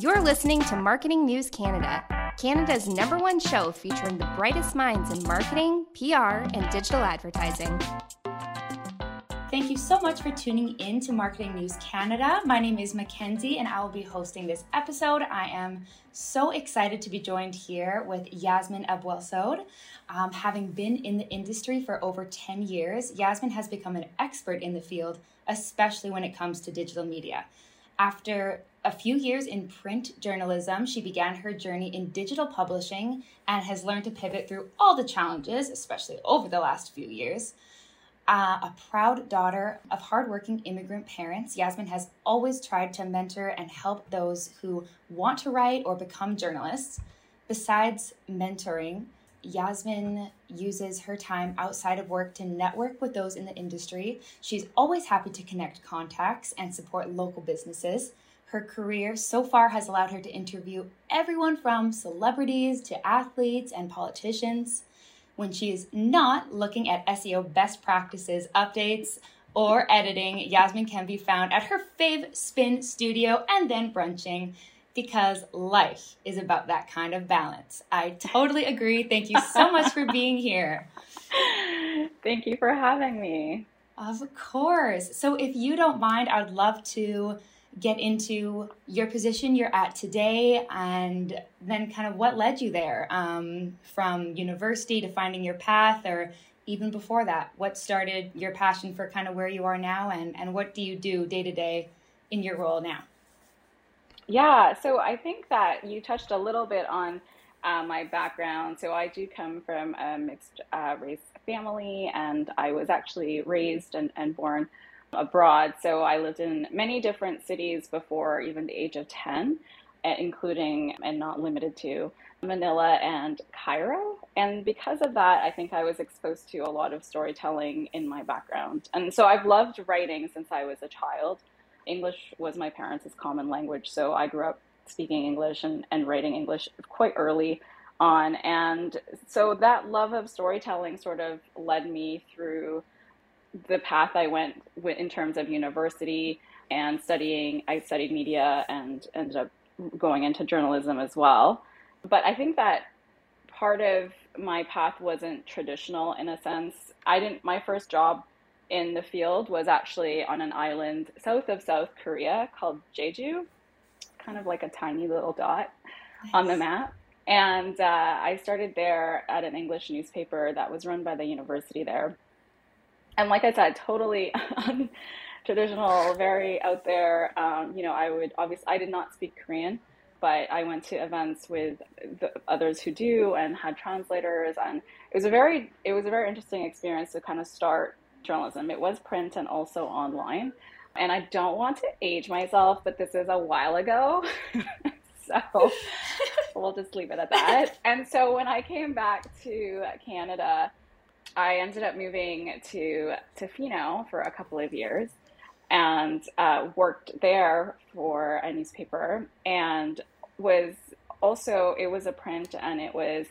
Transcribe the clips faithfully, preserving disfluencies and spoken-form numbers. You're listening to Marketing News Canada, Canada's number one show featuring the brightest minds in marketing, P R, and digital advertising. Thank you so much for tuning in to Marketing News Canada. My name is Mackenzie and I will be hosting this episode. I am so excited to be joined here with Yasmin Abwelsoud. Um, having been in the industry for over ten years, Yasmin has become an expert in the field, especially when it comes to digital media. After a few years in print journalism, she began her journey in digital publishing and has learned to pivot through all the challenges, especially over the last few years. Uh, a proud daughter of hardworking immigrant parents, Yasmin has always tried to mentor and help those who want to write or become journalists. Besides mentoring, Yasmin uses her time outside of work to network with those in the industry. She's always happy to connect contacts and support local businesses. Her career so far has allowed her to interview everyone from celebrities to athletes and politicians when she is not looking at S E O best practices, updates, or editing. Yasmin can be found at her fave spin studio and then brunching, because life is about that kind of balance. I totally agree. Thank you so much for being here. Thank you for having me. Of course. So if you don't mind, I would love to get into your position you're at today and then kind of what led you there, um, from university to finding your path, or even before that, what started your passion for kind of where you are now, and, and what do you do day to day in your role now? Yeah, so I think that you touched a little bit on uh, my background. So I do come from a mixed uh, race family, and I was actually raised and, and born abroad. So I lived in many different cities before even the age of ten, including and not limited to Manila and Cairo. And because of that, I think I was exposed to a lot of storytelling in my background. And so I've loved writing since I was a child. English was my parents' common language, so I grew up speaking English and, and writing English quite early on. And so that love of storytelling sort of led me through the path I went with in terms of university and studying. I studied media and ended up going into journalism as well. But I think that part of my path wasn't traditional in a sense. I didn't, my first job in the field was actually on an island south of South Korea called Jeju, kind of like a tiny little dot nice. on the map. And uh, I started there at an English newspaper that was run by the university there. And like I said, totally untraditional, very out there. Um, you know, I would obviously, I did not speak Korean, but I went to events with the others who do and had translators. And it was a very, it was a very interesting experience to kind of start journalism. It was print and also online. And I don't want to age myself, but this is a while ago. So we'll just leave it at that. And so when I came back to Canada, I ended up moving to Tofino for a couple of years and uh, worked there for a newspaper, and was also, it was a print, and it was,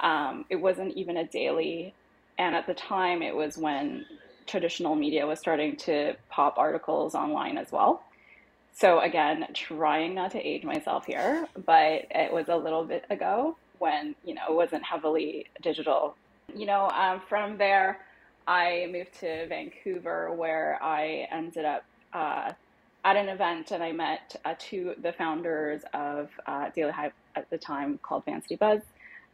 um, it wasn't even a daily. And at the time, it was when traditional media was starting to pop articles online as well. So again, trying not to age myself here, but it was a little bit ago when, you know, it wasn't heavily digital. You know, um, from there, I moved to Vancouver, where I ended up uh, at an event, and I met uh, two the founders of uh, Daily Hive at the time, called Vancity Buzz.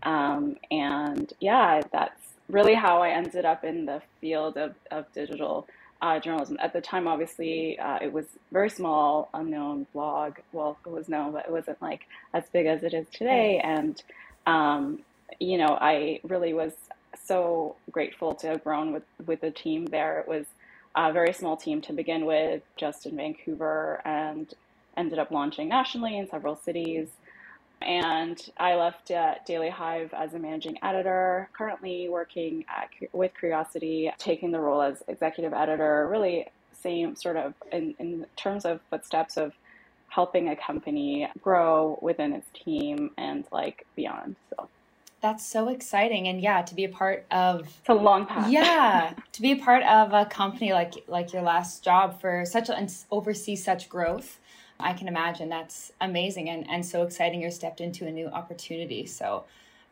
Um, and yeah, that's really how I ended up in the field of, of digital uh, journalism. At the time, obviously, uh, it was very small, unknown blog. Well, it was known, but it wasn't like as big as it is today. And, um, you know, I really was so grateful to have grown with, with the team there. It was a very small team to begin with, just in Vancouver, and ended up launching nationally in several cities. And I left uh, Daily Hive as a managing editor, currently working at, with Curiosity, taking the role as executive editor, really same sort of in, in terms of footsteps of helping a company grow within its team and like beyond. So that's so exciting. And yeah, to be a part of... It's a long path. Yeah. To be a part of a company like, like your last job for such and oversee such growth. I can imagine that's amazing and, and so exciting. You're stepped into a new opportunity. So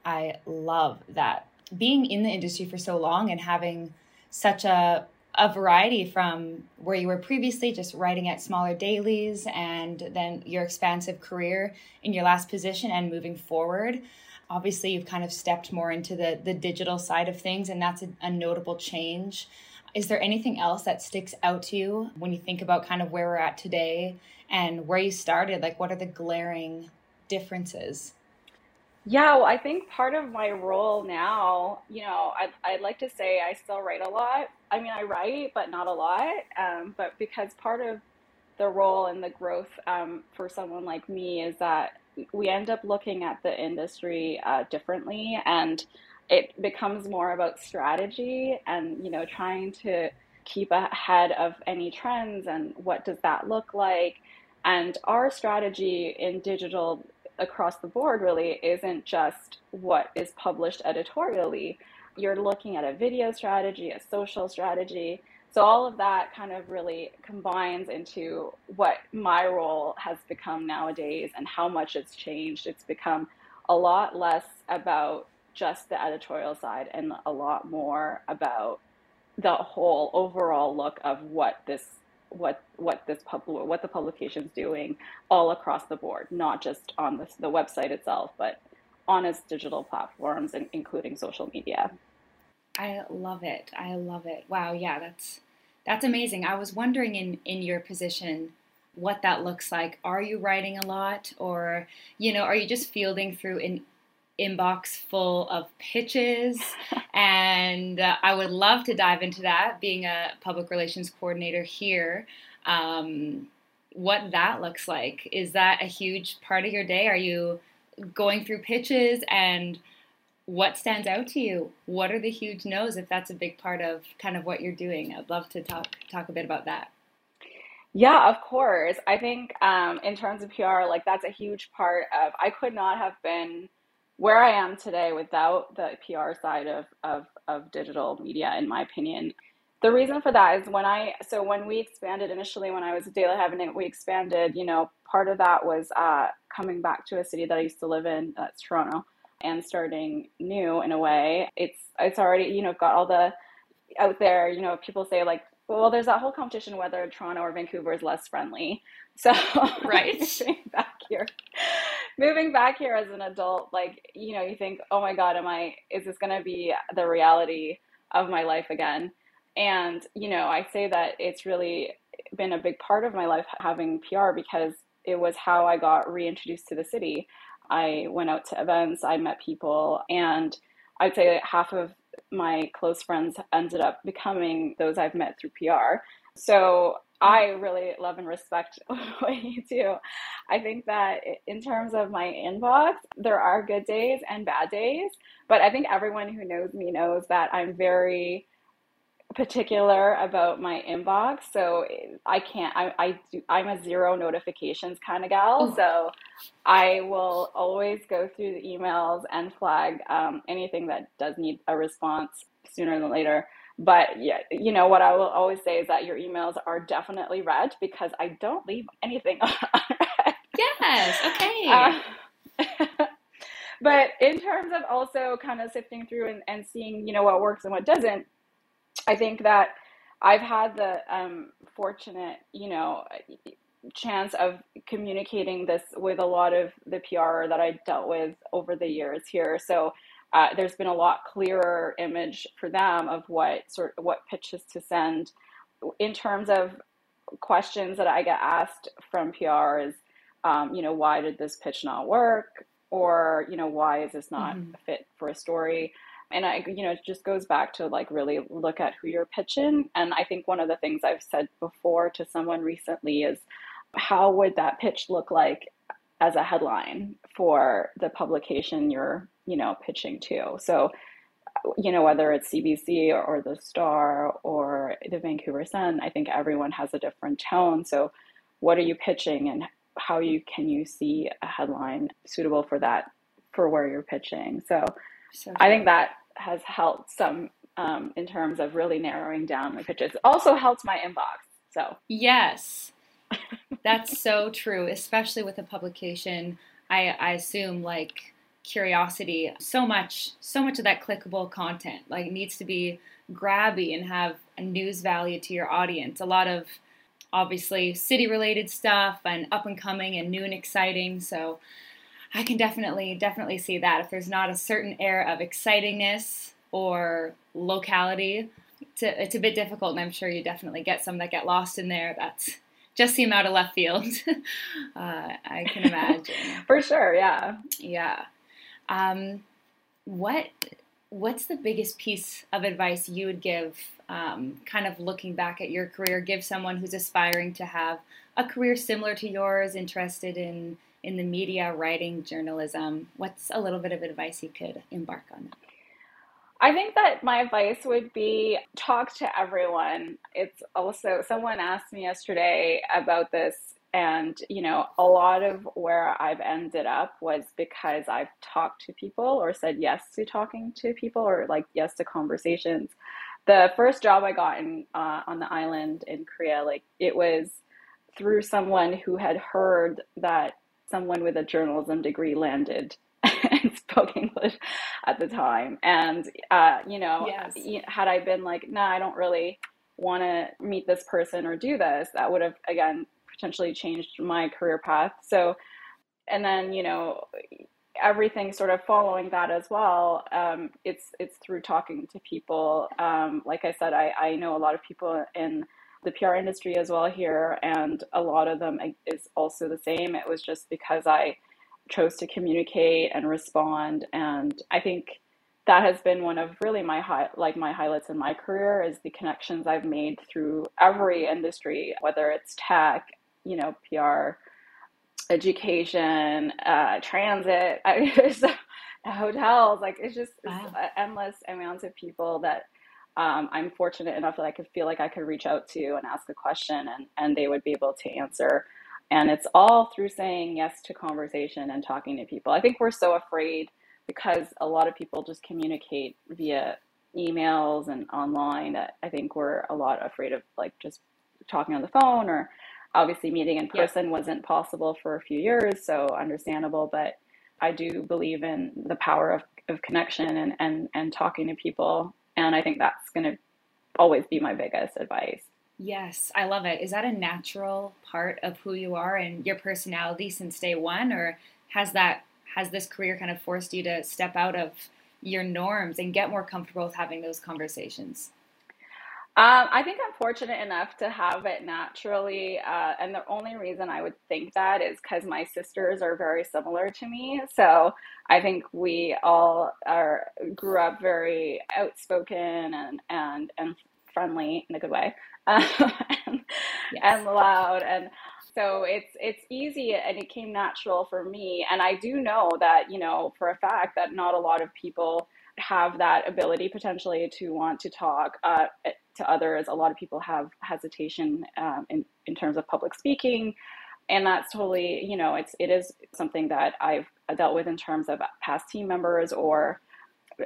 I love that. Being in the industry for so long and having such a a variety from where you were previously, just writing at smaller dailies, and then your expansive career in your last position and moving forward. Obviously, you've kind of stepped more into the, the digital side of things, and that's a, a notable change. Is there anything else that sticks out to you when you think about kind of where we're at today and where you started? Like, what are the glaring differences? Yeah, well, I think part of my role now, you know, I'd, I'd like to say I still write a lot. I mean, I write, but not a lot. Um, but because part of the role and the growth um, for someone like me is that we end up looking at the industry uh, differently, and it becomes more about strategy and, you know, trying to keep ahead of any trends and what does that look like. And our strategy in digital across the board really isn't just what is published editorially. You're looking at a video strategy, a social strategy. So all of that kind of really combines into what my role has become nowadays and how much it's changed. It's become a lot less about just the editorial side and a lot more about the whole overall look of what this what what this pub, what the publication's doing all across the board, not just on the, the website itself, but on its digital platforms and including social media. I love it. I love it. Wow. Yeah, that's that's amazing. I was wondering in, in your position what that looks like. Are you writing a lot, or, you know, are you just fielding through an inbox full of pitches? And uh, I would love to dive into that, being a public relations coordinator here, um, what that looks like. Is that a huge part of your day? Are you going through pitches, and what stands out to you? What are the huge no's, if that's a big part of kind of what you're doing? I'd love to talk talk a bit about that. Yeah, of course. I think um, in terms of P R, like that's a huge part of, I could not have been where I am today without the P R side of, of, of digital media, in my opinion. The reason for that is when I, so when we expanded initially, when I was at Daily Hive, we expanded, you know, part of that was uh, coming back to a city that I used to live in, that's Toronto, and starting new in a way. It's, it's already, you know, got all the out there, you know, people say like, well, there's that whole competition whether Toronto or Vancouver is less friendly. So right. back here, moving back here as an adult, like, you know, you think, oh my God, am I, is this going to be the reality of my life again? And, you know, I say that it's really been a big part of my life having P R, because it was how I got reintroduced to the city. I went out to events, I met people, and I'd say that half of my close friends ended up becoming those I've met through P R. So I really love and respect what you do. I think that in terms of my inbox, there are good days and bad days, but I think everyone who knows me knows that I'm very particular about my inbox. So I can't, I, I do, I'm a zero notifications kind of gal. So I will always go through the emails and flag um, anything that does need a response sooner than later. But yeah, you know, what I will always say is that your emails are definitely read, because I don't leave anything unread. Yes. Okay. Um, but in terms of also kind of sifting through and, and seeing, you know, what works and what doesn't, I think that I've had the um, fortunate, you know, chance of communicating this with a lot of the P R that I dealt with over the years here. So uh, there's been a lot clearer image for them of what sort of what pitches to send. In terms of questions that I get asked from P R is, um, you know, why did this pitch not work? Or, you know, why is this not mm-hmm. fit for a story? And I, you know, it just goes back to like really look at who you're pitching. And I think one of the things I've said before to someone recently is, how would that pitch look like as a headline for the publication you're, you know, pitching to? So, you know, whether it's C B C or, or The Star or the Vancouver Sun, I think everyone has a different tone. So what are you pitching, and how you can you see a headline suitable for that, for where you're pitching? So, so I think that has helped some um, in terms of really narrowing down my pitches. Also helped my inbox. So yes, That's so true, especially with a publication, I, I assume, like Curiosity. So much, so much of that clickable content, like, it needs to be grabby and have a news value to your audience. A lot of, obviously, city-related stuff and up-and-coming and new and exciting. So I can definitely, definitely see that. If there's not a certain air of excitingness or locality, it's a, it's a bit difficult, and I'm sure you definitely get some that get lost in there. That's just seem out of left field. uh, I can imagine. For sure, yeah. Yeah. Um, what what's the biggest piece of advice you would give, um, kind of looking back at your career, give someone who's aspiring to have a career similar to yours, interested in, in the media, writing, journalism? What's a little bit of advice you could embark on? I think that my advice would be talk to everyone. It's also, someone asked me yesterday about this, and, you know, a lot of where I've ended up was because I've talked to people or said yes to talking to people or like yes to conversations. The first job I got in, uh, on the island in Korea, like, it was through someone who had heard that someone with a journalism degree landed and spoke English at the time. And, uh, you know, yes. had I been like, no, nah, I don't really want to meet this person or do this, that would have, again, potentially changed my career path. So, and then, you know, everything sort of following that as well. Um, it's, it's through talking to people. Um, like I said, I, I know a lot of people in the P R industry as well here, and a lot of them is also the same. It was just because I chose to communicate and respond. And I think that has been one of really my high, like my highlights in my career, is the connections I've made through every industry, whether it's tech, you know, P R, education, uh, transit, I mean, there's hotels, like, it's just wow. It's endless amounts of people that um, I'm fortunate enough that I could feel like I could reach out to and ask a question, and, and they would be able to answer. And it's all through saying yes to conversation and talking to people. I think we're so afraid because a lot of people just communicate via emails and online. I think we're a lot afraid of like just talking on the phone, or obviously meeting in person yeah. wasn't possible for a few years, so understandable. But I do believe in the power of, of connection and, and, and talking to people. And I think that's going to always be my biggest advice. Yes, I love it. Is that a natural part of who you are and your personality since day one, or has that has this career kind of forced you to step out of your norms and get more comfortable with having those conversations? Um, I think I'm fortunate enough to have it naturally, uh, and the only reason I would think that is because my sisters are very similar to me. So I think we all are grew up very outspoken and and and friendly in a good way. Um, and, yes. and loud, and so it's it's easy, and it came natural for me. And I do know that, you know, for a fact that not a lot of people have that ability potentially to want to talk uh, to others. A lot of people have hesitation um, in in terms of public speaking, and that's totally, you know, it's it is something that I've dealt with in terms of past team members or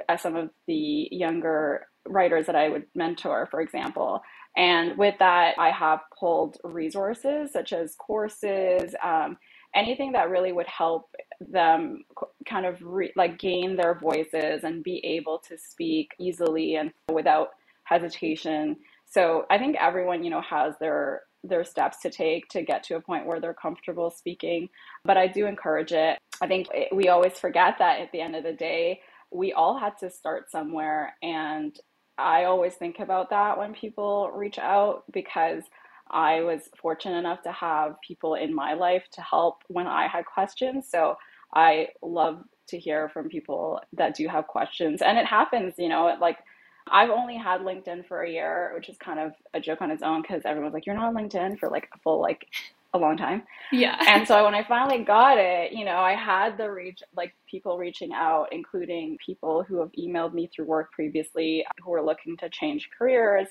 uh, some of the younger writers that I would mentor, for example. And with that, I have pulled resources such as courses, um, anything that really would help them kind of re- like gain their voices and be able to speak easily and without hesitation. So I think everyone, you know, has their their steps to take to get to a point where they're comfortable speaking. But I do encourage it. I think we always forget that at the end of the day, we all had to start somewhere, and I always think about that when people reach out, because I was fortunate enough to have people in my life to help when I had questions. So I love to hear from people that do have questions, and it happens, you know, like I've only had LinkedIn for a year, which is kind of a joke on its own, because everyone's like, you're not on LinkedIn for like a full, like a long time. Yeah. And so when I finally got it, you know, I had the reach, like people reaching out, including people who have emailed me through work previously, who were looking to change careers,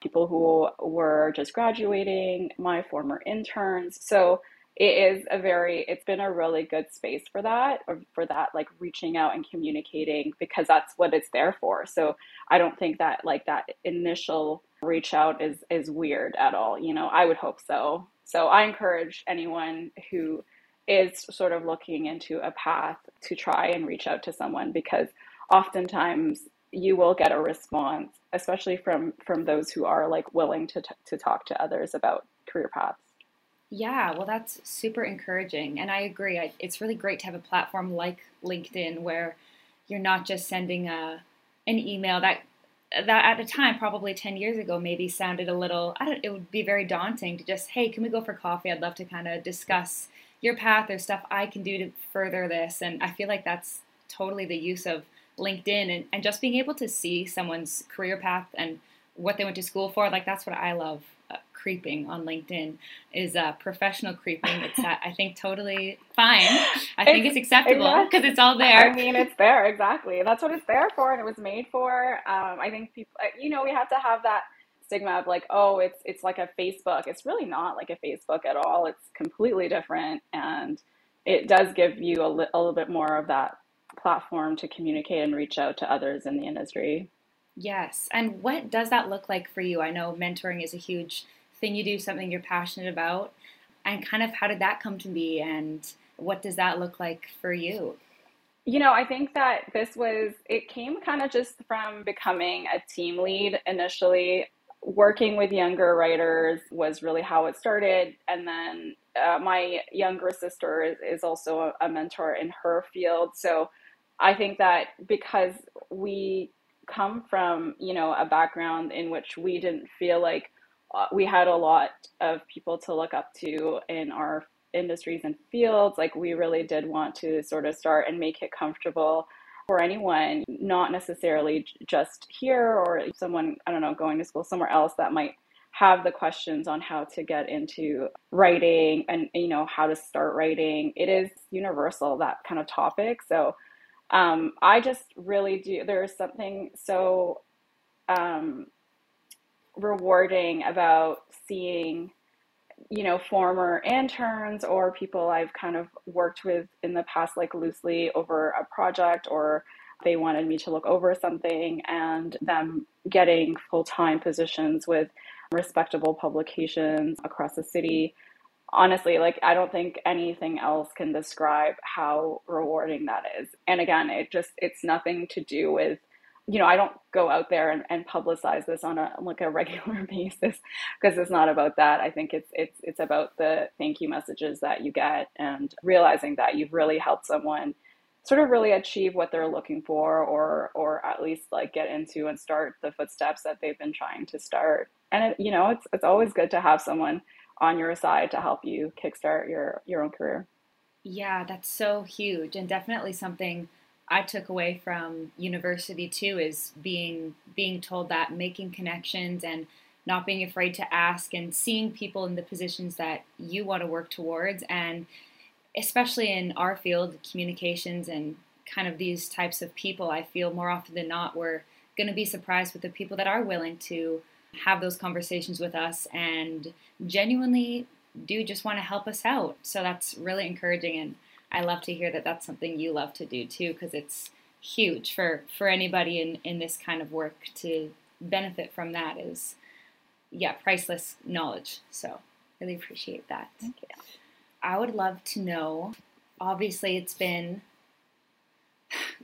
people who were just graduating, my former interns. So it is a very, it's been a really good space for that, or for that, like reaching out and communicating, because that's what it's there for. So I don't think that like that initial reach out is, is weird at all. You know, I would hope so. So I encourage anyone who is sort of looking into a path to try and reach out to someone, because oftentimes you will get a response, especially from from those who are like willing to t- to talk to others about career paths. Yeah, well, that's super encouraging. And I agree. I, it's really great to have a platform like LinkedIn where you're not just sending a, an email that that at the time, probably ten years ago, maybe sounded a little, I don't, it would be very daunting to just, hey, can we go for coffee? I'd love to kind of discuss your path or stuff I can do to further this. And I feel like that's totally the use of LinkedIn and, and just being able to see someone's career path and what they went to school for. Like, that's what I love. Uh, creeping on LinkedIn is uh, professional creeping. It's uh, I think totally fine. I it's, think it's acceptable because it's all there. I mean, it's there. Exactly. That's what it's there for. And it was made for. Um, I think people, you know, we have to have that stigma of like, oh, it's, it's like a Facebook. It's really not like a Facebook at all. It's completely different. And it does give you a, li- a little bit more of that platform to communicate and reach out to others in the industry. Yes. And what does that look like for you? I know mentoring is a huge thing you do, something you're passionate about. And kind of how did that come to be? And what does that look like for you? You know, I think that this was, it came kind of just from becoming a team lead initially. Working with younger writers was really how it started. And then uh, my younger sister is, is also a mentor in her field. So I think that because we come from, you know, a background in which we didn't feel like we had a lot of people to look up to in our industries and fields. Like, we really did want to sort of start and make it comfortable for anyone, not necessarily just here or someone, I don't know, going to school somewhere else that might have the questions on how to get into writing and, you know, how to start writing. It is universal, that kind of topic. So Um, I just really do. There's something so um, rewarding about seeing, you know, former interns or people I've kind of worked with in the past, like loosely over a project, or they wanted me to look over something, and them getting full-time positions with respectable publications across the city. Honestly, like, I don't think anything else can describe how rewarding that is. And again, it just, it's nothing to do with, you know, I don't go out there and, and publicize this on a, like a regular basis, because it's not about that. I think it's, it's, it's about the thank you messages that you get and realizing that you've really helped someone sort of really achieve what they're looking for, or, or at least like get into and start the footsteps that they've been trying to start. And it, you know, it's, it's always good to have someone on your side to help you kickstart your, your own career. Yeah, that's so huge. And definitely something I took away from university too, is being being told that making connections and not being afraid to ask and seeing people in the positions that you want to work towards. And especially in our field, communications and kind of these types of people, I feel more often than not, we're going to be surprised with the people that are willing to have those conversations with us and genuinely do just want to help us out. So that's really encouraging. And I love to hear that that's something you love to do too, because it's huge for, for anybody in, in this kind of work to benefit from that is, yeah, priceless knowledge. So really appreciate that. Thank you. I would love to know, obviously it's been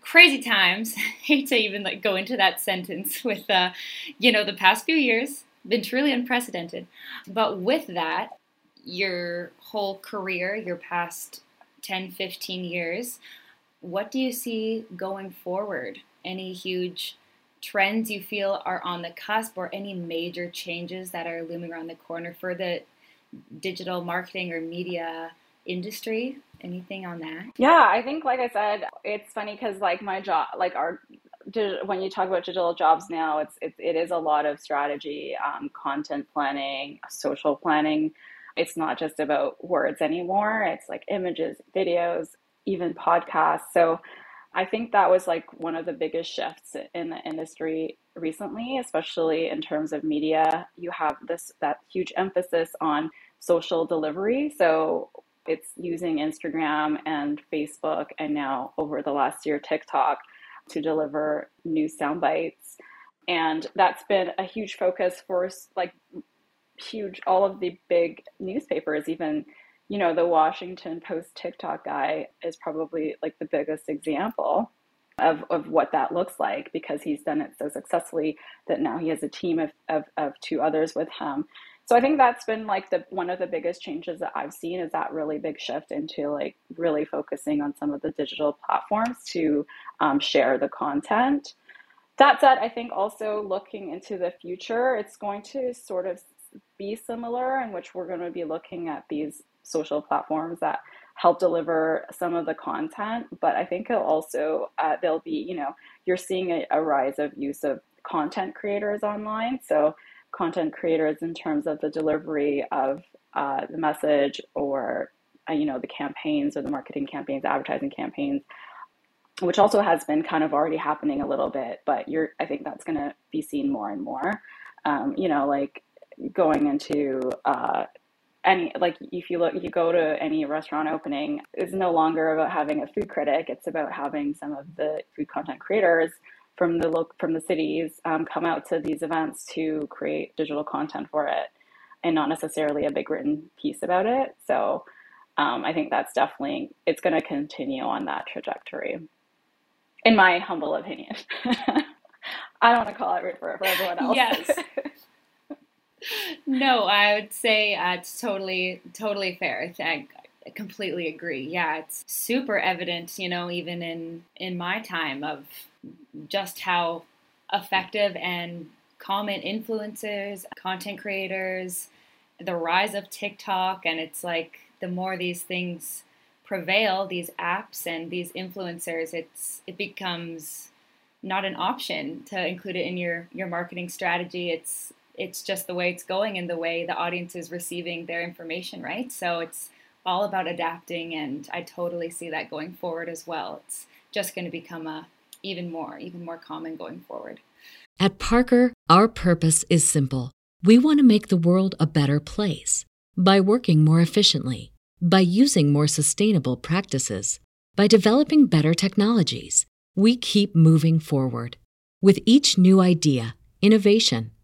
crazy times. I hate to even like go into that sentence with, uh, you know, the past few years been truly unprecedented. But with that, your whole career, your past ten, fifteen years, what do you see going forward? Any huge trends you feel are on the cusp, or any major changes that are looming around the corner for the digital marketing or media industry? Anything on that? Yeah, I think, like I said, it's funny because like my job, like our, when you talk about digital jobs now, it's, it, it is a lot of strategy, um, content planning, social planning. It's not just about words anymore. It's like images, videos, even podcasts. So I think that was like one of the biggest shifts in the industry recently, especially in terms of media. You have this, that huge emphasis on social delivery. So it's using Instagram and Facebook, and now over the last year, TikTok, to deliver new sound bites. And that's been a huge focus for like huge, all of the big newspapers, even, you know, the Washington Post TikTok guy is probably like the biggest example of, of what that looks like, because he's done it so successfully that now he has a team of, of, of two others with him. So I think that's been like the one of the biggest changes that I've seen, is that really big shift into like really focusing on some of the digital platforms to um, share the content. That said, I think also looking into the future, it's going to sort of be similar, in which we're going to be looking at these social platforms that help deliver some of the content. But I think it'll also uh, there'll be, you know, you're seeing a, a rise of use of content creators online. So content creators in terms of the delivery of uh, the message, or, uh, you know, the campaigns or the marketing campaigns, advertising campaigns, which also has been kind of already happening a little bit, but you're, I think that's going to be seen more and more, um, you know, like going into uh, any, like if you look, you go to any restaurant opening, it's no longer about having a food critic. It's about having some of the food content creators from the local, from the cities um, come out to these events to create digital content for it, and not necessarily a big written piece about it. So um, I think that's definitely, it's going to continue on that trajectory, in my humble opinion. I don't want to call it for, for everyone else. Yes. No, I would say uh, it's totally, totally fair. I, I completely agree. Yeah, it's super evident, you know, even in, in my time, of just how effective and common influencers, content creators, the rise of TikTok. And it's like, the more these things prevail, these apps and these influencers, it's, it becomes not an option to include it in your, your marketing strategy. It's, it's just the way it's going and the way the audience is receiving their information, right? So it's all about adapting, and I totally see that going forward as well. It's just going to become a even more, even more common going forward. At Parker, our purpose is simple. We want to make the world a better place by working more efficiently, by using more sustainable practices, by developing better technologies. We keep moving forward. With each new idea, innovation,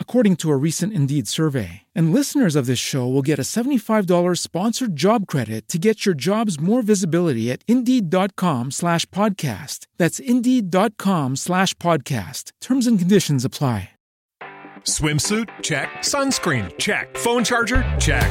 according to a recent Indeed survey. And listeners of this show will get a seventy-five dollars sponsored job credit to get your jobs more visibility at Indeed.com slash podcast. That's Indeed.com slash podcast. Terms and conditions apply. Swimsuit? Check. Sunscreen? Check. Phone charger? Check.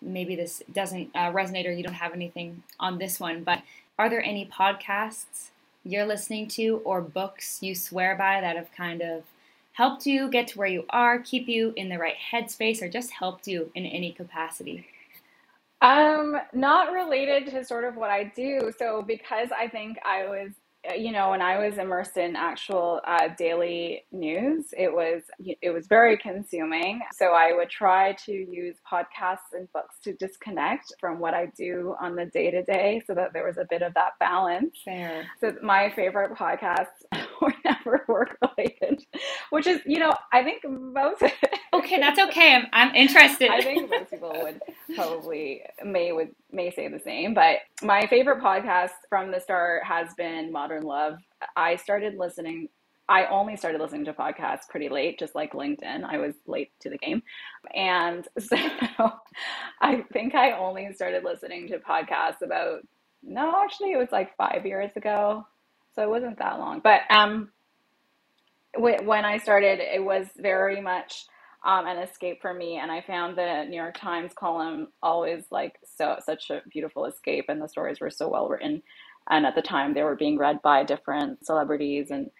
maybe this doesn't uh, resonate or you don't have anything on this one, but are there any podcasts you're listening to or books you swear by that have kind of helped you get to where you are, keep you in the right headspace, or just helped you in any capacity? Um, not related to sort of what I do. So because I think I was, you know, when I was immersed in actual uh, daily news, it was it was very consuming. So I would try to use podcasts and books to disconnect from what I do on the day to day, so that there was a bit of that balance. Fair. So my favorite podcast were never work related, which is, you know, I think most. Okay, that's okay. I'm, I'm interested. I think most people would probably may would may say the same. But my favorite podcast from The Star has been Modern Love. I started listening. I only started listening to podcasts pretty late, just like LinkedIn. I was late to the game. And so I think I only started listening to podcasts about, no, actually it was like five years ago. So it wasn't that long. But um, w- when I started, it was very much um, an escape for me. And I found the New York Times column always like so such a beautiful escape. And the stories were so well written. And at the time they were being read by different celebrities and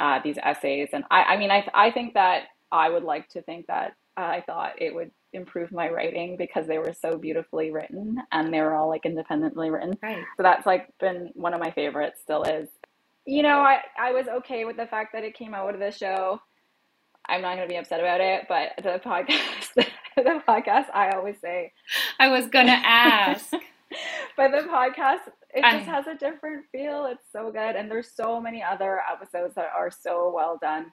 Uh, these essays. And I, I mean, I, I think that I would like to think that uh, I thought it would improve my writing because they were so beautifully written and they were all like independently written. Right. So that's like been one of my favorites, still is. You know, I, I was okay with the fact that it came out of the show. I'm not going to be upset about it, but the podcast, the podcast, I always say. I was going to ask. But the podcast, it just has a different feel. It's so good. And there's so many other episodes that are so well done,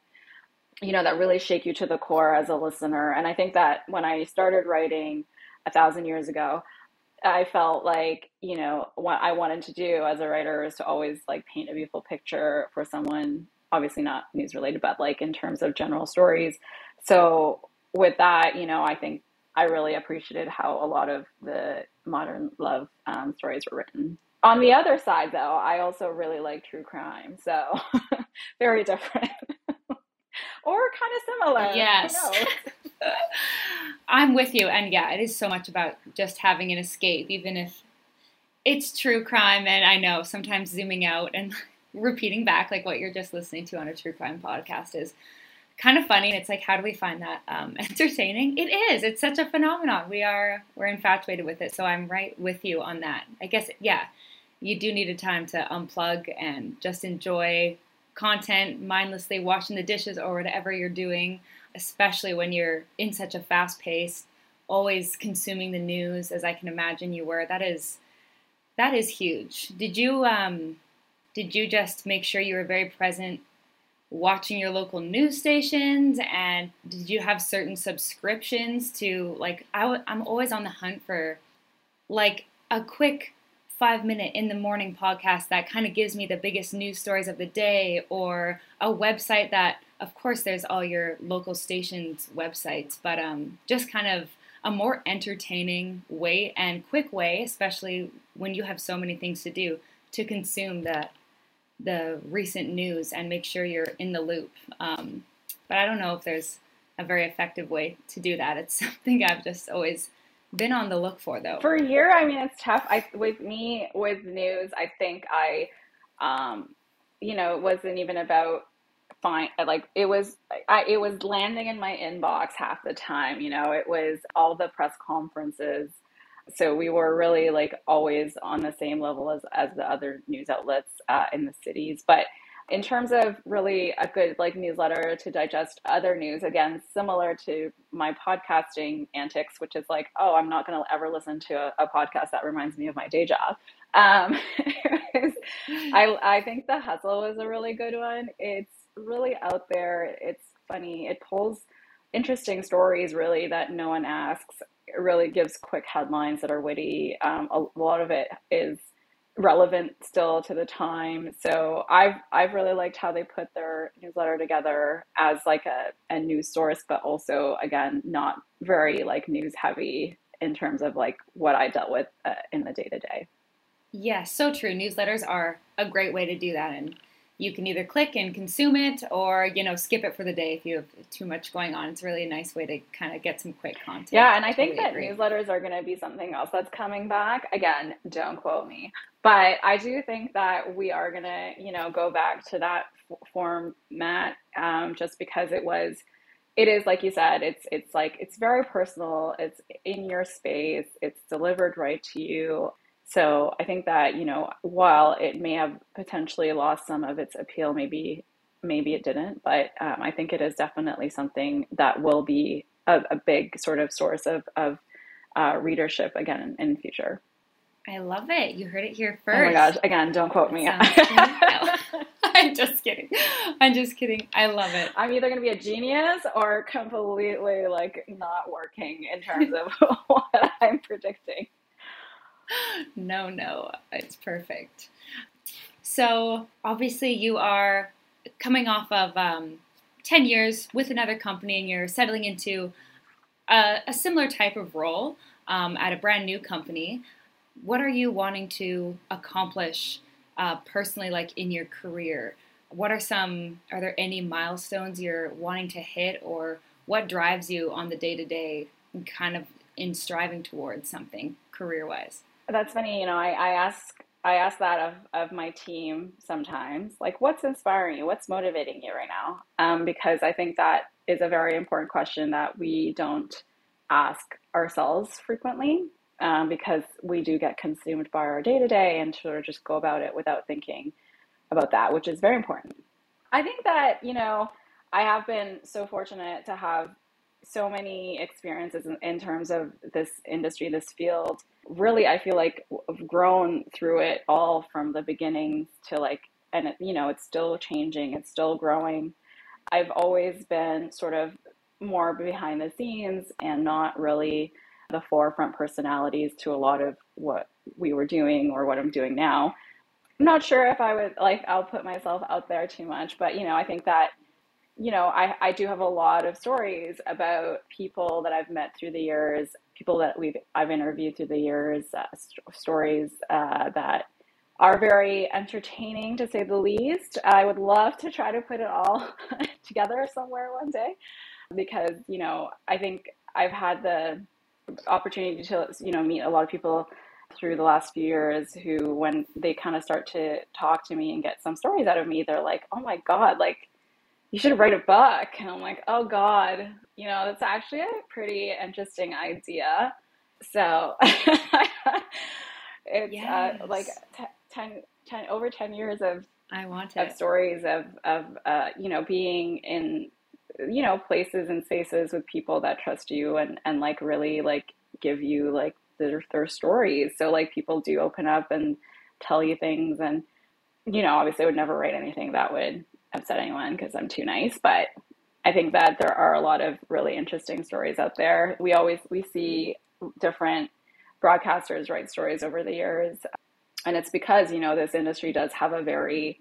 you know, that really shake you to the core as a listener. And I think that when I started writing a thousand years ago, I felt like, you know, what I wanted to do as a writer is to always like paint a beautiful picture for someone, obviously not news related, but like in terms of general stories. So with that, you know, I think I really appreciated how a lot of the Modern Love um, stories were written. On the other side, though, I also really like true crime, so very different or kind of similar. Yes, I'm with you, and yeah, it is so much about just having an escape, even if it's true crime. And I know sometimes zooming out and repeating back like what you're just listening to on a true crime podcast is kind of funny. It's like, how do we find that um, entertaining? It is. It's such a phenomenon. We are we're infatuated with it. So I'm right with you on that. I guess yeah. You do need a time to unplug and just enjoy content, mindlessly washing the dishes or whatever you're doing, especially when you're in such a fast pace, always consuming the news, as I can imagine you were. That is that is huge. Did you um, did you just make sure you were very present watching your local news stations? And did you have certain subscriptions to, like, I w- I'm always on the hunt for like a quick five minute in the morning podcast that kind of gives me the biggest news stories of the day, or a website that, of course, there's all your local stations' websites, but um, just kind of a more entertaining way and quick way, especially when you have so many things to do, to consume the the recent news and make sure you're in the loop. Um, but I don't know if there's a very effective way to do that. It's something I've just always been on the look for, though. For a year, I mean, it's tough. I, with me, with news, I think I, um, you know, it wasn't even about find like it was. I, it was landing in my inbox half the time. You know, it was all the press conferences. So we were really like always on the same level as, as the other news outlets uh, in the cities. But in terms of really a good like newsletter to digest other news, again, similar to my podcasting antics, which is like, oh, I'm not going to ever listen to a, a podcast that reminds me of my day job. Um, I, I think The Hustle is a really good one. It's really out there. It's funny. It pulls interesting stories really that no one asks. It really gives quick headlines that are witty. Um, a lot of it is relevant still to the time. So I've I've really liked how they put their newsletter together as like a, a news source, but also, again, not very like news heavy in terms of like what I dealt with uh, in the day to day. Yeah, so true. Newsletters are a great way to do that. And you can either click and consume it or, you know, skip it for the day if you have too much going on. It's really a nice way to kind of get some quick content. Yeah, and I totally think that agree. Newsletters are going to be something else that's coming back. Again, don't quote me. But I do think that we are going to, you know, go back to that f- format um, just because it was, it is, like you said, it's it's like, it's very personal. It's in your space. It's delivered right to you. So I think that, you know, while it may have potentially lost some of its appeal, maybe maybe it didn't, but um, I think it is definitely something that will be a, a big sort of source of, of uh, readership again in the future. I love it. You heard it here first. Oh my gosh. Again, don't quote me. I'm just kidding. I'm just kidding. I love it. I'm either going to be a genius or completely like not working in terms of what I'm predicting. No, no, it's perfect. So obviously you are coming off of um, ten years with another company and you're settling into a, a similar type of role um, at a brand new company. What are you wanting to accomplish uh, personally, like in your career? What are some, are there any milestones you're wanting to hit, or what drives you on the day-to-day kind of in striving towards something career-wise? That's funny. You know, I, I ask, I ask that of, of my team sometimes, like what's inspiring you? What's motivating you right now? Um, because I think that is a very important question that we don't ask ourselves frequently. Um, because we do get consumed by our day-to-day and sort of just go about it without thinking about that, which is very important. I think that, you know, I have been so fortunate to have so many experiences in, in terms of this industry, this field. Really, I feel like I've grown through it all from the beginning to like, and it, you know, it's still changing, it's still growing. I've always been sort of more behind the scenes and not really the forefront personalities to a lot of what we were doing or what I'm doing now. I'm not sure if I would like, I'll put myself out there too much, but you know, I think that, you know, I, I do have a lot of stories about people that I've met through the years, people that we've, I've interviewed through the years, uh, st- stories uh, that are very entertaining to say the least. I would love to try to put it all together somewhere one day, because, you know, I think I've had the opportunity to, you know, meet a lot of people through the last few years who, when they kind of start to talk to me and get some stories out of me, they're like, oh my God, like you should write a book. And I'm like, oh God, you know, that's actually a pretty interesting idea. So it's yes. uh, like t- ten, ten, over ten years of, I want it. of stories of, of, uh, you know, being in, you know, places and spaces with people that trust you and, and like really like give you like their, their stories. So like people do open up and tell you things, and, you know, obviously I would never write anything that would upset anyone because I'm too nice. But I think that there are a lot of really interesting stories out there. We always, we see different broadcasters write stories over the years. And it's because, you know, this industry does have a very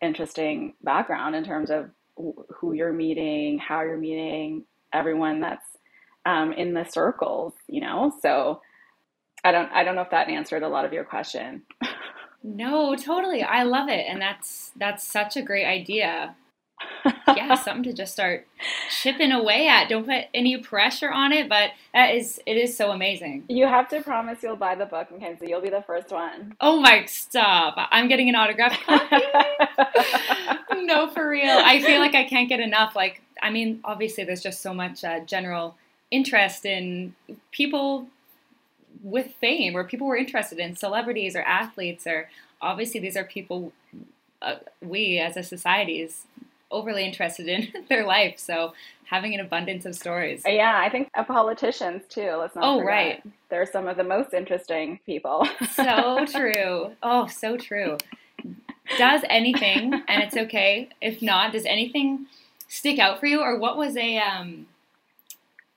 interesting background in terms of who you're meeting, how you're meeting everyone that's um, in the circles, you know? So I don't, I don't know if that answered a lot of your question. No, totally. I love it. And that's, that's such a great idea. Yeah. Something to just start chipping away at. Don't put any pressure on it, but that is, it is so amazing. You have to promise you'll buy the book, Mackenzie. You'll be the first one. Oh my, stop. I'm getting an autographed copy. No, for real. I feel like I can't get enough. Like, I mean, obviously there's just so much uh, general interest in people with fame, or people we're interested in, celebrities or athletes, or obviously these are people uh, we as a society is overly interested in their life. So having an abundance of stories. Yeah, I think politicians too. Let's not oh, forget. Right. They're some of the most interesting people. So true. Oh, so true. Does anything, and it's okay if not, does anything stick out for you? Or what was a um,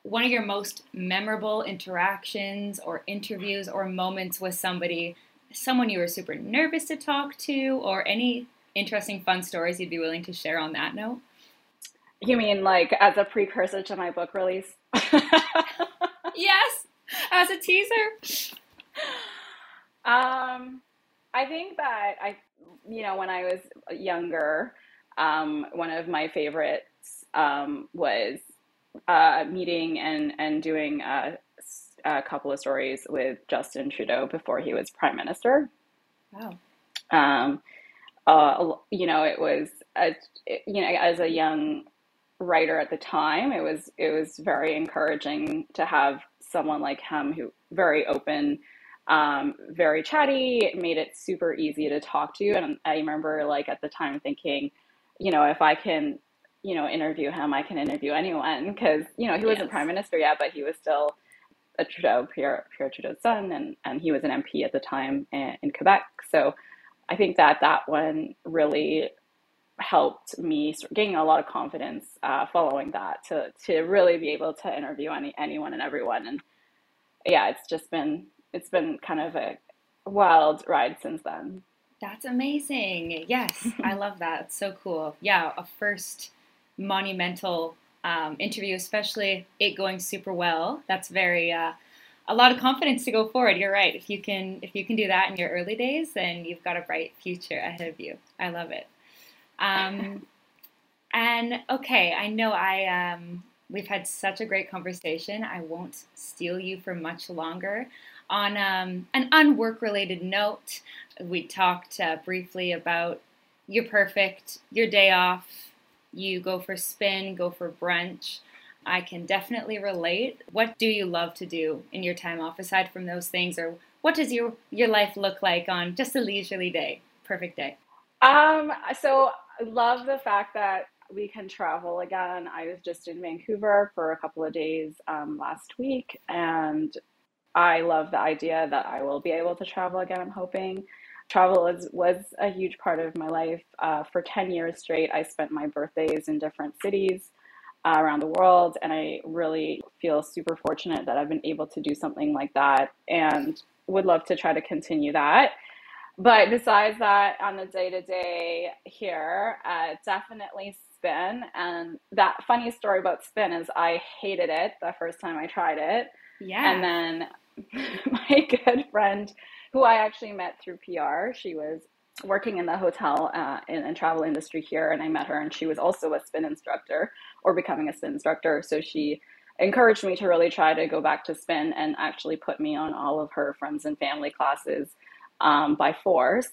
one of your most memorable interactions or interviews or moments with somebody, someone you were super nervous to talk to, or any interesting, fun stories you'd be willing to share on that note? You mean like as a precursor to my book release? Yes, as a teaser. Um, I think that I, you know, when I was younger, um, one of my favorites um, was uh, meeting and and doing a, a couple of stories with Justin Trudeau before he was prime minister. Wow. Um, uh, you know, it was a, you know, as a young writer at the time, it was it was very encouraging to have someone like him who very open. Um, very chatty, it made it super easy to talk to. And I remember like at the time thinking, you know, if I can, you know, interview him, I can interview anyone, because, you know, he wasn't yes. prime minister yet, but he was still a Trudeau, Pierre, Pierre Trudeau's son. And, and he was an M P at the time in, in Quebec. So I think that that one really helped me gain a lot of confidence uh, following that to to really be able to interview any anyone and everyone. And yeah, it's just been it's been kind of a wild ride since then. That's amazing. Yes, I love that. It's so cool. Yeah, a first monumental um, interview, especially it going super well. That's very uh, a lot of confidence to go forward. You're right. If you can if you can do that in your early days, then you've got a bright future ahead of you. I love it. Um, and okay, I know I um, we've had such a great conversation. I won't steal you for much longer. On um, an unwork-related note, we talked uh, briefly about you're perfect, your day off, you go for spin, go for brunch. I can definitely relate. What do you love to do in your time off aside from those things, or what does your your life look like on just a leisurely day, perfect day? Um, so I love the fact that we can travel again. I was just in Vancouver for a couple of days um, last week, and I love the idea that I will be able to travel again, I'm hoping. Travel is, was a huge part of my life. Uh, for ten years straight, I spent my birthdays in different cities uh, around the world, and I really feel super fortunate that I've been able to do something like that, and would love to try to continue that. But besides that, on the day-to-day here, uh, definitely spin. And that funny story about spin is I hated it the first time I tried it. Yeah. And then my good friend, who I actually met through P R, she was working in the hotel uh, in, in travel industry here, and I met her, and she was also a spin instructor or becoming a spin instructor. So she encouraged me to really try to go back to spin, and actually put me on all of her friends and family classes um, by force.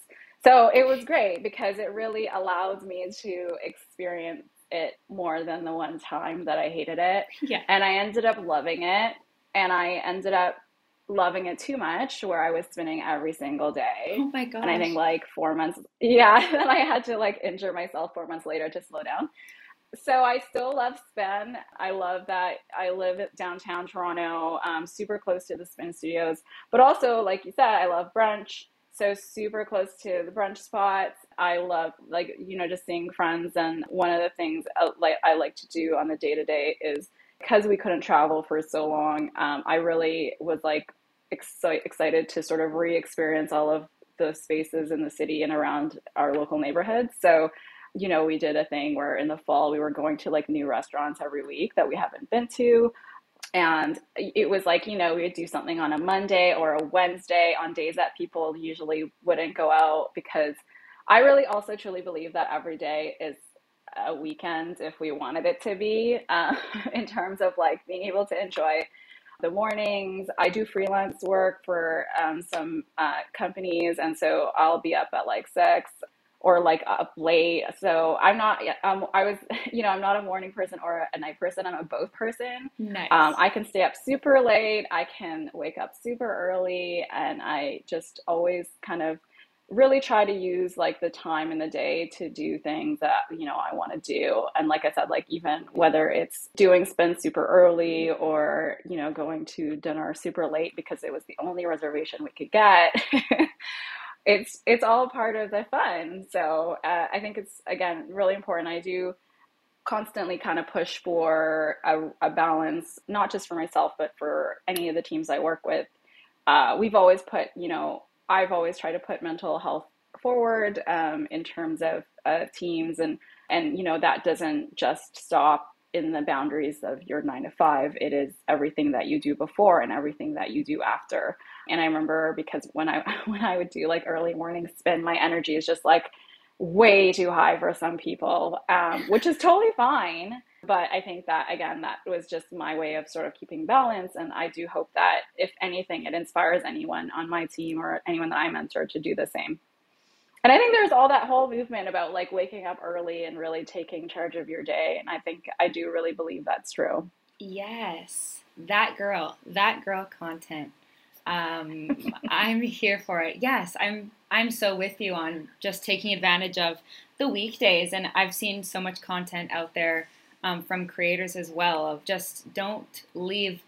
So it was great because it really allowed me to experience it more than the one time that I hated it. Yeah. And I ended up loving it. And I ended up loving it too much, where I was spinning every single day. Oh my gosh. And I think like four months. Yeah. Then I had to like injure myself four months later to slow down. So I still love spin. I love that I live downtown Toronto, um, super close to the spin studios. But also, like you said, I love brunch. So super close to the brunch spots. I love, like, you know, just seeing friends. And one of the things I like, I like to do on the day to day is, because we couldn't travel for so long, um, I really was like exci- excited to sort of re-experience all of the spaces in the city and around our local neighborhoods. So, you know, we did a thing where in the fall we were going to like new restaurants every week that we haven't been to. And it was like, you know, we would do something on a Monday or a Wednesday on days that people usually wouldn't go out, because I really also truly believe that every day is a weekend if we wanted it to be, uh, in terms of like being able to enjoy the mornings. I do freelance work for um, some uh, companies, and so I'll be up at like six or like up late. So I'm not, um, I was, you know, I'm not a morning person or a night person. I'm a both person. Nice. Um, I can stay up super late. I can wake up super early, and I just always kind of really try to use like the time in the day to do things that, you know, I want to do. And like I said, like even whether it's doing spin super early or, you know, going to dinner super late because it was the only reservation we could get, it's, it's all part of the fun. So uh, I think it's, again, really important. I do constantly kind of push for a, a balance, not just for myself, but for any of the teams I work with. Uh, we've always put, you know, I've always tried to put mental health forward um, in terms of uh, teams, and, and, you know, that doesn't just stop in the boundaries of your nine to five. It is everything that you do before and everything that you do after. And I remember, because when I, when I would do like early morning spin, my energy is just like way too high for some people, um, which is totally fine. But I think that, again, that was just my way of sort of keeping balance. And I do hope that, if anything, it inspires anyone on my team or anyone that I mentor to do the same. And I think there's all that whole movement about like waking up early and really taking charge of your day. And I think I do really believe that's true. Yes, that girl, that girl content. Um, I'm here for it. Yes, I'm I'm so with you on just taking advantage of the weekdays. And I've seen so much content out there Um, from creators as well, of just don't leave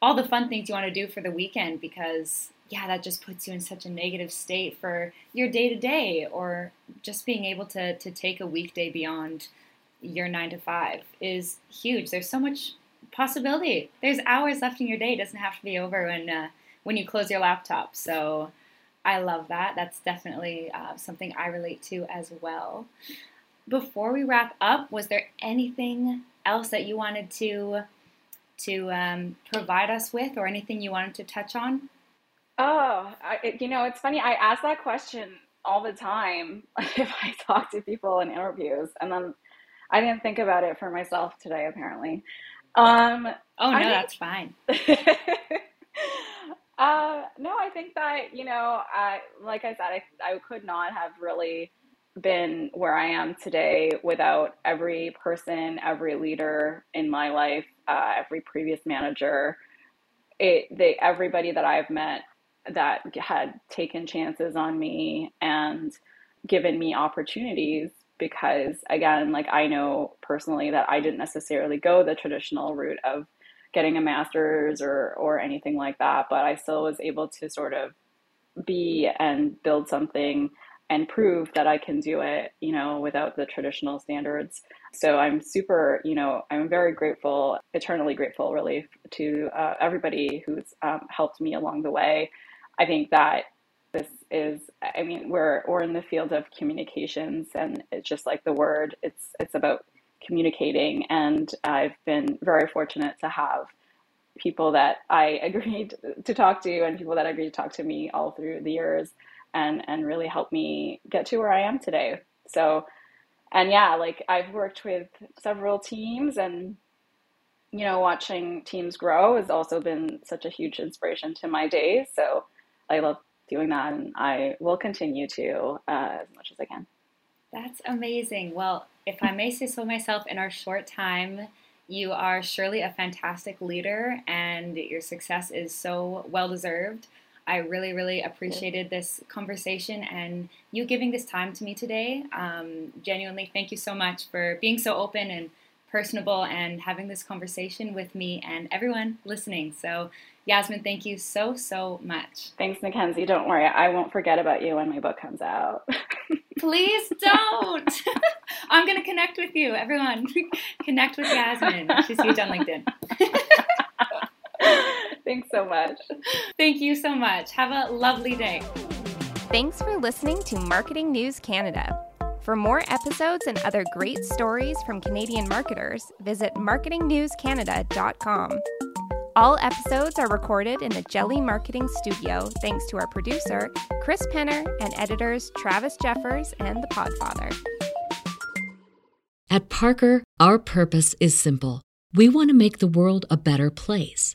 all the fun things you want to do for the weekend, because yeah, that just puts you in such a negative state for your day-to-day, or just being able to to take a weekday beyond your nine to five is huge. There's so much possibility. There's hours left in your day. It doesn't have to be over when, uh, when you close your laptop. So I love that. That's definitely uh, something I relate to as well. Before we wrap up, was there anything else that you wanted to to um, provide us with, or anything you wanted to touch on? Oh, I, you know, it's funny. I ask that question all the time if I talk to people in interviews, and then I didn't think about it for myself today, apparently. Um, oh, no, I think, that's fine. uh, no, I think that, you know, I, like I said, I, I could not have really been where I am today without every person, every leader in my life, uh, every previous manager, it, they, everybody that I've met that had taken chances on me and given me opportunities. Because again, like I know personally that I didn't necessarily go the traditional route of getting a master's or or anything like that, but I still was able to sort of be and build something and prove that I can do it, you know, without the traditional standards. So I'm super, you know, I'm very grateful, eternally grateful really to uh, everybody who's um, helped me along the way. I think that this is, I mean, we're, we're in the field of communications, and it's just like the word, it's, it's about communicating. And I've been very fortunate to have people that I agreed to talk to and people that agreed to talk to me all through the years and, and really helped me get to where I am today. So, and yeah, like I've worked with several teams, and, you know, watching teams grow has also been such a huge inspiration to my day. So I love doing that, and I will continue to uh, as much as I can. That's amazing. Well, if I may say so myself, in our short time, you are surely a fantastic leader, and your success is so well deserved. I really, really appreciated this conversation and you giving this time to me today. Um, genuinely, thank you so much for being so open and personable and having this conversation with me and everyone listening. So Yasmin, thank you so, so much. Thanks, Mackenzie. Don't worry. I won't forget about you when my book comes out. Please don't. I'm going to connect with you, everyone. Connect with Yasmin. She's huge on LinkedIn. Thanks so much. Thank you so much. Have a lovely day. Thanks for listening to Marketing News Canada. For more episodes and other great stories from Canadian marketers, visit marketing news canada dot com. All episodes are recorded in the Jelly Marketing Studio, thanks to our producer, Chris Penner, and editors Travis Jeffers and The Podfather. At Parker, our purpose is simple. We want to make the world a better place.